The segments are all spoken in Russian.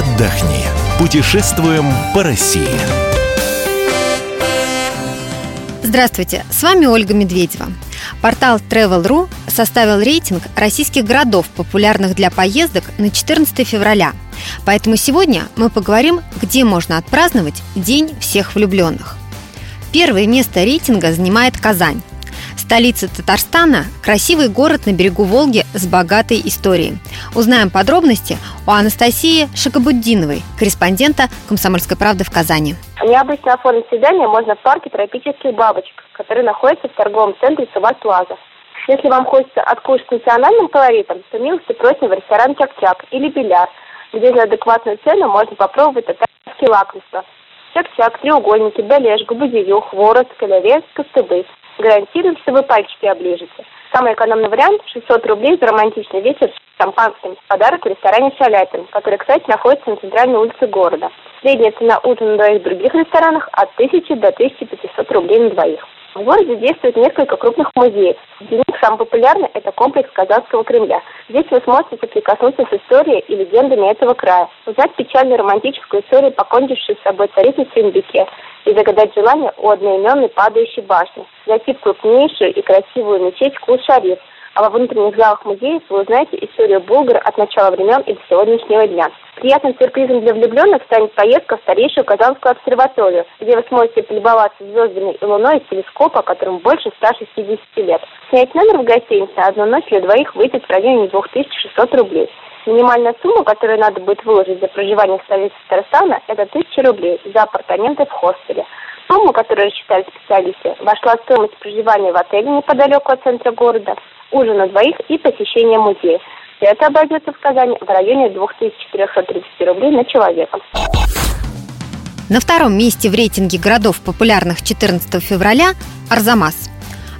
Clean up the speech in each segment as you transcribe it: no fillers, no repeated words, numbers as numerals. «Отдохни». Путешествуем по России. Здравствуйте, с вами Ольга Медведева. Портал Travel.ru составил рейтинг российских городов, популярных для поездок, на 14 февраля. Поэтому сегодня мы поговорим, где можно отпраздновать День всех влюбленных. Первое место рейтинга занимает Казань. Столица Татарстана – красивый город на берегу Волги с богатой историей. Узнаем подробности у Анастасии Шакабуддиновой, корреспондента «Комсомольской правды» в Казани. Необычно оформить свидание можно в парке тропических бабочек, который находится в торговом центре Савар-Плаза. Если вам хочется откушать национальным колоритом, то милости просим в ресторан «Чак-чак» или «Беляр», где за адекватную цену можно попробовать татарские лакомства. Чак-чак, треугольники, беляшка, будею, хворост, калявец, костыбы. Гарантируем, что вы пальчики оближете. Самый экономный вариант – 600 рублей за романтичный вечер с шампанским. Подарок в ресторане «Шаляпин», который, кстати, находится на центральной улице города. Средняя цена ужина на двоих в других ресторанах – от 1000 до 1500 рублей на двоих. В городе действует несколько крупных музеев. Для них самый популярный – это комплекс Казанского Кремля. Здесь вы сможете соприкоснуться с историей и легендами этого края, узнать печальную романтическую историю, покончившую с собой царицы Сюнбюке, и загадать желание у одноименной падающей башни, зайти в крупнейшую и красивую мечеть Кул-Шариф. А во внутренних залах музеев вы узнаете историю Булгар от начала времен и до сегодняшнего дня. Приятным сюрпризом для влюбленных станет поездка в старейшую Казанскую обсерваторию, где вы сможете полюбоваться звездами и луной из телескопа, которому больше 160 лет. Снять номер в гостинице на одну ночь для двоих выйдет в районе 2600 рублей. Минимальная сумма, которую надо будет выложить за проживание в столице Татарстана, это 1000 рублей за апартаменты в хостеле. Сумма, которую рассчитали специалисты, вошла в стоимость проживания в отеле неподалеку от центра города, ужина двоих и посещение музея. Все это обойдется в Казани в районе 2430 рублей на человека. На втором месте в рейтинге городов, популярных 14 февраля, Арзамас.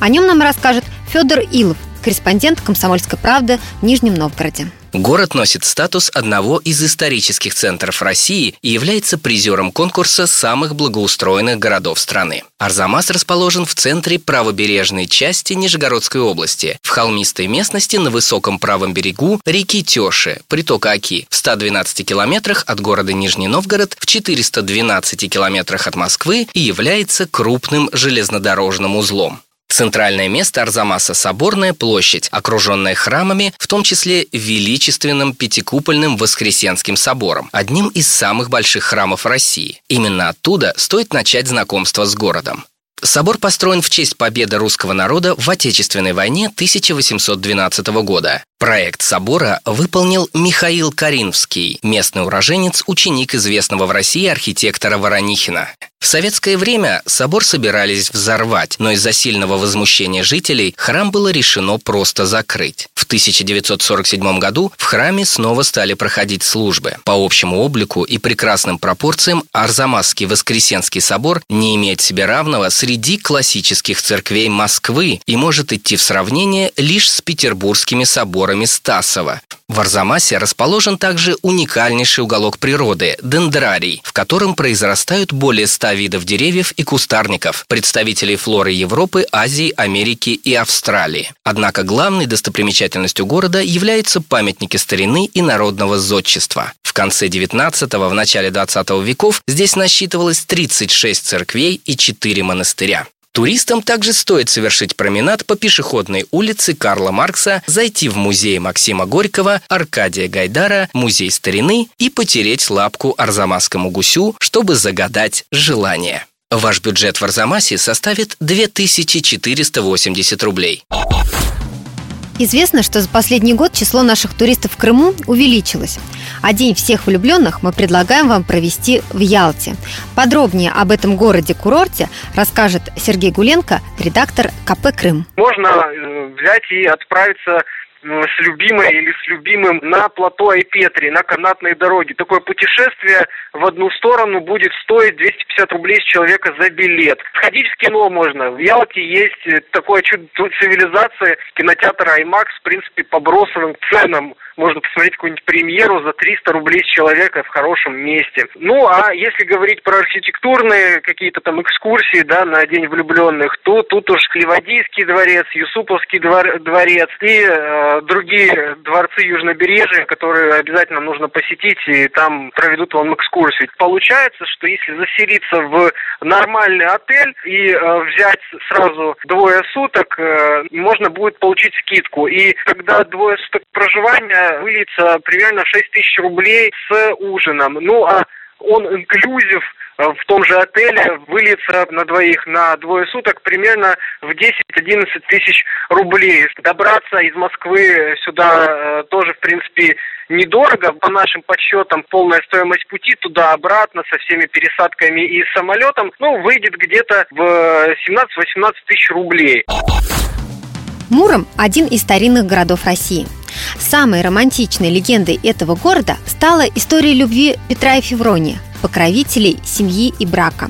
О нем нам расскажет Федор Илов, корреспондент «Комсомольской правды» в Нижнем Новгороде. Город носит статус одного из исторических центров России и является призером конкурса самых благоустроенных городов страны. Арзамас расположен в центре правобережной части Нижегородской области, в холмистой местности на высоком правом берегу реки Тёши, притока Оки, в 112 километрах от города Нижний Новгород, в 412 километрах от Москвы и является крупным железнодорожным узлом. Центральное место Арзамаса – соборная площадь, окруженная храмами, в том числе величественным пятикупольным Воскресенским собором, одним из самых больших храмов России. Именно оттуда стоит начать знакомство с городом. Собор построен в честь победы русского народа в Отечественной войне 1812 года. Проект собора выполнил Михаил Коринфский, местный уроженец, ученик известного в России архитектора Воронихина. В советское время собор собирались взорвать, но из-за сильного возмущения жителей храм было решено просто закрыть. В 1947 году в храме снова стали проходить службы. По общему облику и прекрасным пропорциям Арзамасский Воскресенский собор не имеет себе равного среди классических церквей Москвы и может идти в сравнение лишь с петербургскими соборами Стасова. В Арзамасе расположен также уникальнейший уголок природы – Дендрарий, в котором произрастают более 100 видов деревьев и кустарников, представителей флоры Европы, Азии, Америки и Австралии. Однако главной достопримечательностью города являются памятники старины и народного зодчества. В конце 19-го, в начале 20 веков здесь насчитывалось 36 церквей и 4 монастыря. Туристам также стоит совершить променад по пешеходной улице Карла Маркса, зайти в музей Максима Горького, Аркадия Гайдара, музей старины и потереть лапку арзамасскому гусю, чтобы загадать желание. Ваш бюджет в Арзамасе составит 2480 рублей. Известно, что за последний год число наших туристов в Крыму увеличилось. А День всех влюбленных мы предлагаем вам провести в Ялте. Подробнее об этом городе-курорте расскажет Сергей Гуленко, редактор КП «Крым». Можно взять и отправиться с любимой или с любимым на плато Ай-Петри, на канатной дороге. Такое путешествие в одну сторону будет стоить 250 рублей с человека за билет. Сходить в кино можно. В Ялте есть такое чудо цивилизации, кинотеатр IMAX, в принципе, по бросовым ценам. можно посмотреть какую-нибудь премьеру за 300 рублей с человека в хорошем месте. Ну, а если говорить про архитектурные какие-то там экскурсии, да, на День влюбленных, то тут уж Кливадийский дворец, Юсуповский дворец и другие дворцы Южнобережья, которые обязательно нужно посетить, и там проведут вам экскурсию. Получается, что если заселиться в нормальный отель и взять сразу двое суток, можно будет получить скидку. И когда двое суток проживания выльется примерно в 6 тысяч рублей с ужином. Ну, а он инклюзив в том же отеле выльется на двоих на двое суток примерно в 10-11 тысяч рублей. Добраться из Москвы сюда тоже, в принципе, недорого. По нашим подсчетам, полная стоимость пути туда-обратно со всеми пересадками и самолетом, ну, выйдет где-то в 17-18 тысяч рублей. Муром – один из старинных городов России. Самой романтичной легендой этого города стала история любви Петра и Февронии, покровителей семьи и брака.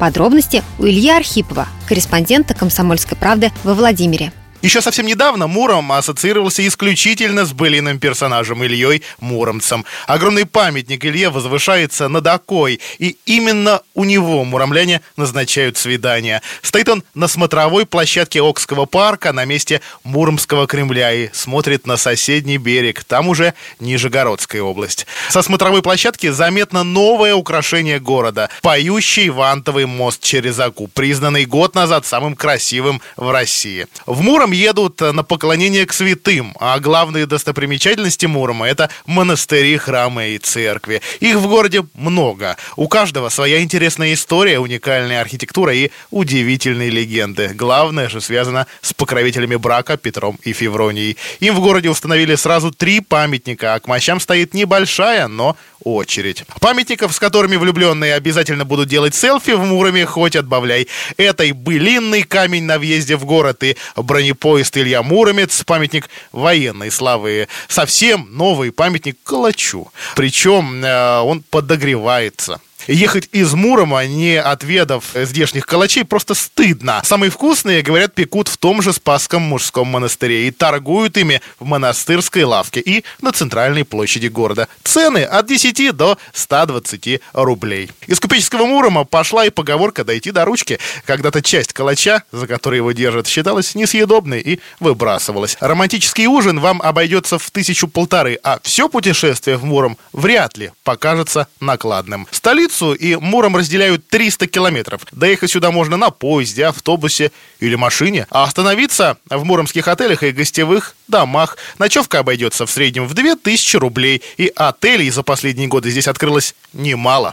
Подробности у Ильи Архипова, корреспондента «Комсомольской правды» во Владимире. Еще совсем недавно Муром ассоциировался исключительно с былиным персонажем Ильей Муромцем. Огромный памятник Илье возвышается над Окой, и именно у него муромляне назначают свидания. Стоит он на смотровой площадке Окского парка на месте Муромского Кремля и смотрит на соседний берег, там уже Нижегородская область. Со смотровой площадки заметно новое украшение города – поющий вантовый мост через Оку, признанный год назад самым красивым в России. В Муром едут на поклонение к святым, а главные достопримечательности Мурома – это монастыри, храмы и церкви. Их в городе много. У каждого своя интересная история, уникальная архитектура и удивительные легенды. Главное же связано с покровителями брака Петром и Февронией. Им в городе установили сразу 3 памятника, а к мощам стоит небольшая, но очередь. Памятников, с которыми влюбленные обязательно будут делать селфи в Муроме, хоть отбавляй. Это и былинный камень на въезде в город, и бронепоезд Илья Муромец, памятник военной славы, совсем новый памятник Калачу. Причем он подогревается. Ехать из Мурома, не отведав здешних калачей, просто стыдно. Самые вкусные, говорят, пекут в том же Спасском мужском монастыре и торгуют ими в монастырской лавке и на центральной площади города. Цены от 10 до 120 рублей. Из купеческого Мурома пошла и поговорка «дойти до ручки». Когда-то часть калача, за который его держат, считалась несъедобной и выбрасывалась. Романтический ужин вам обойдется в 1500, а все путешествие в Муром вряд ли покажется накладным. Столицу и Муром разделяют 300 километров. Доехать сюда можно на поезде, автобусе или машине. А остановиться в муромских отелях и гостевых домах. Ночевка обойдется в среднем в 2000 рублей. И отелей за последние годы здесь открылось немало.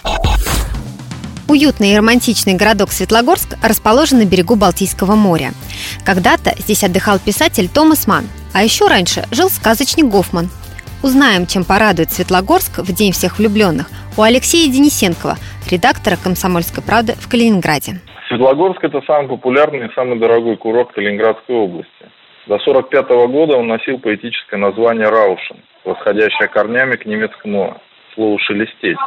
Уютный и романтичный городок Светлогорск расположен на берегу Балтийского моря. Когда-то здесь отдыхал писатель Томас Ман. А еще раньше жил сказочник Гофман. Узнаем, чем порадует Светлогорск в День всех влюбленных у Алексея Денисенкова, редактора «Комсомольской правды» в Калининграде. Светлогорск – это самый популярный и самый дорогой курорт Калининградской области. До 1945 года он носил поэтическое название «Раушен», восходящее корнями к немецкому слову «шелестеть».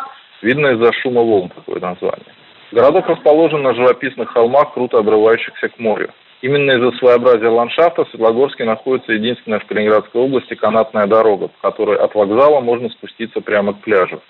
Видно из-за шума волн такое название. Городок расположен на живописных холмах, круто обрывающихся к морю. Именно из-за своеобразия ландшафта в Светлогорске находится единственная в Калининградской области канатная дорога, по которой от вокзала можно спуститься прямо к пляжу.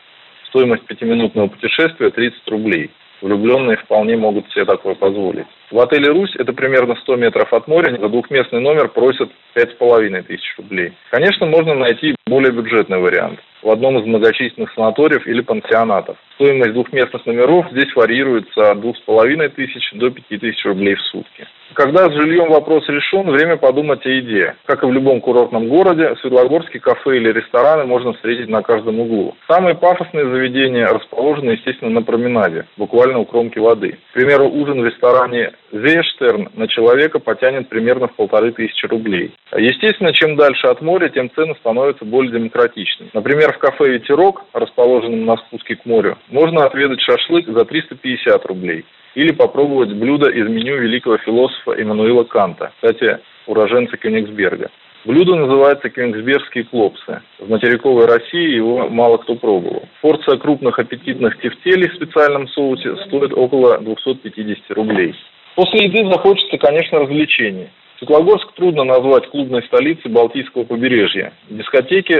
Стоимость 5-минутного путешествия 30 рублей. Влюбленные вполне могут себе такое позволить. В отеле «Русь» это примерно 100 метров от моря. За двухместный номер просят 5500 рублей. Конечно, можно найти более бюджетный вариант в одном из многочисленных санаториев или пансионатов. Стоимость двухместных номеров здесь варьируется от 2500 до 5000 рублей в сутки. Когда с жильем вопрос решен, время подумать о еде. Как и в любом курортном городе, в Светлогорске кафе или рестораны можно встретить на каждом углу. Самые пафосные заведения расположены, естественно, на променаде, буквально у кромки воды. К примеру, ужин в ресторане «Зейштерн» на человека потянет примерно в 1500 рублей. Естественно, чем дальше от моря, тем цены становятся более демократичными. Например, в кафе «Ветерок», расположенном на спуске к морю, можно отведать шашлык за 350 рублей или попробовать блюдо из меню великого философа Иммануила Канта, кстати, уроженца Кёнигсберга. Блюдо называется «Кёнигсбергские клопсы». В материковой России его мало кто пробовал. Порция крупных аппетитных тефтелей в специальном соусе стоит около 250 рублей. После еды захочется, конечно, развлечений. Светлогорск трудно назвать клубной столицей Балтийского побережья. Дискотеки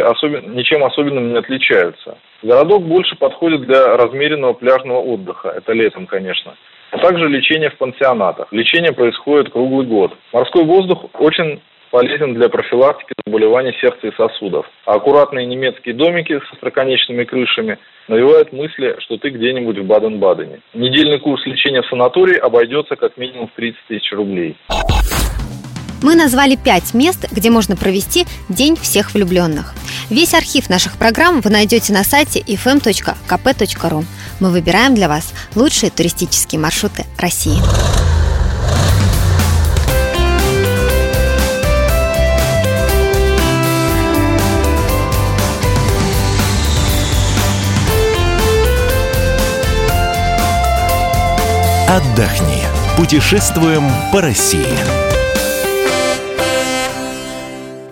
ничем особенным не отличаются. Городок больше подходит для размеренного пляжного отдыха, это летом, конечно, а также лечение в пансионатах. Лечение происходит круглый год. Морской воздух очень полезен для профилактики заболеваний сердца и сосудов. А аккуратные немецкие домики с остроконечными крышами навевают мысли, что ты где-нибудь в Баден-Бадене. Недельный курс лечения в санатории обойдется как минимум в 30 тысяч рублей. Мы назвали 5 мест, где можно провести День всех влюбленных. Весь архив наших программ вы найдете на сайте fm.kp.ru. Мы выбираем для вас лучшие туристические маршруты России. Отдохни. Путешествуем по России.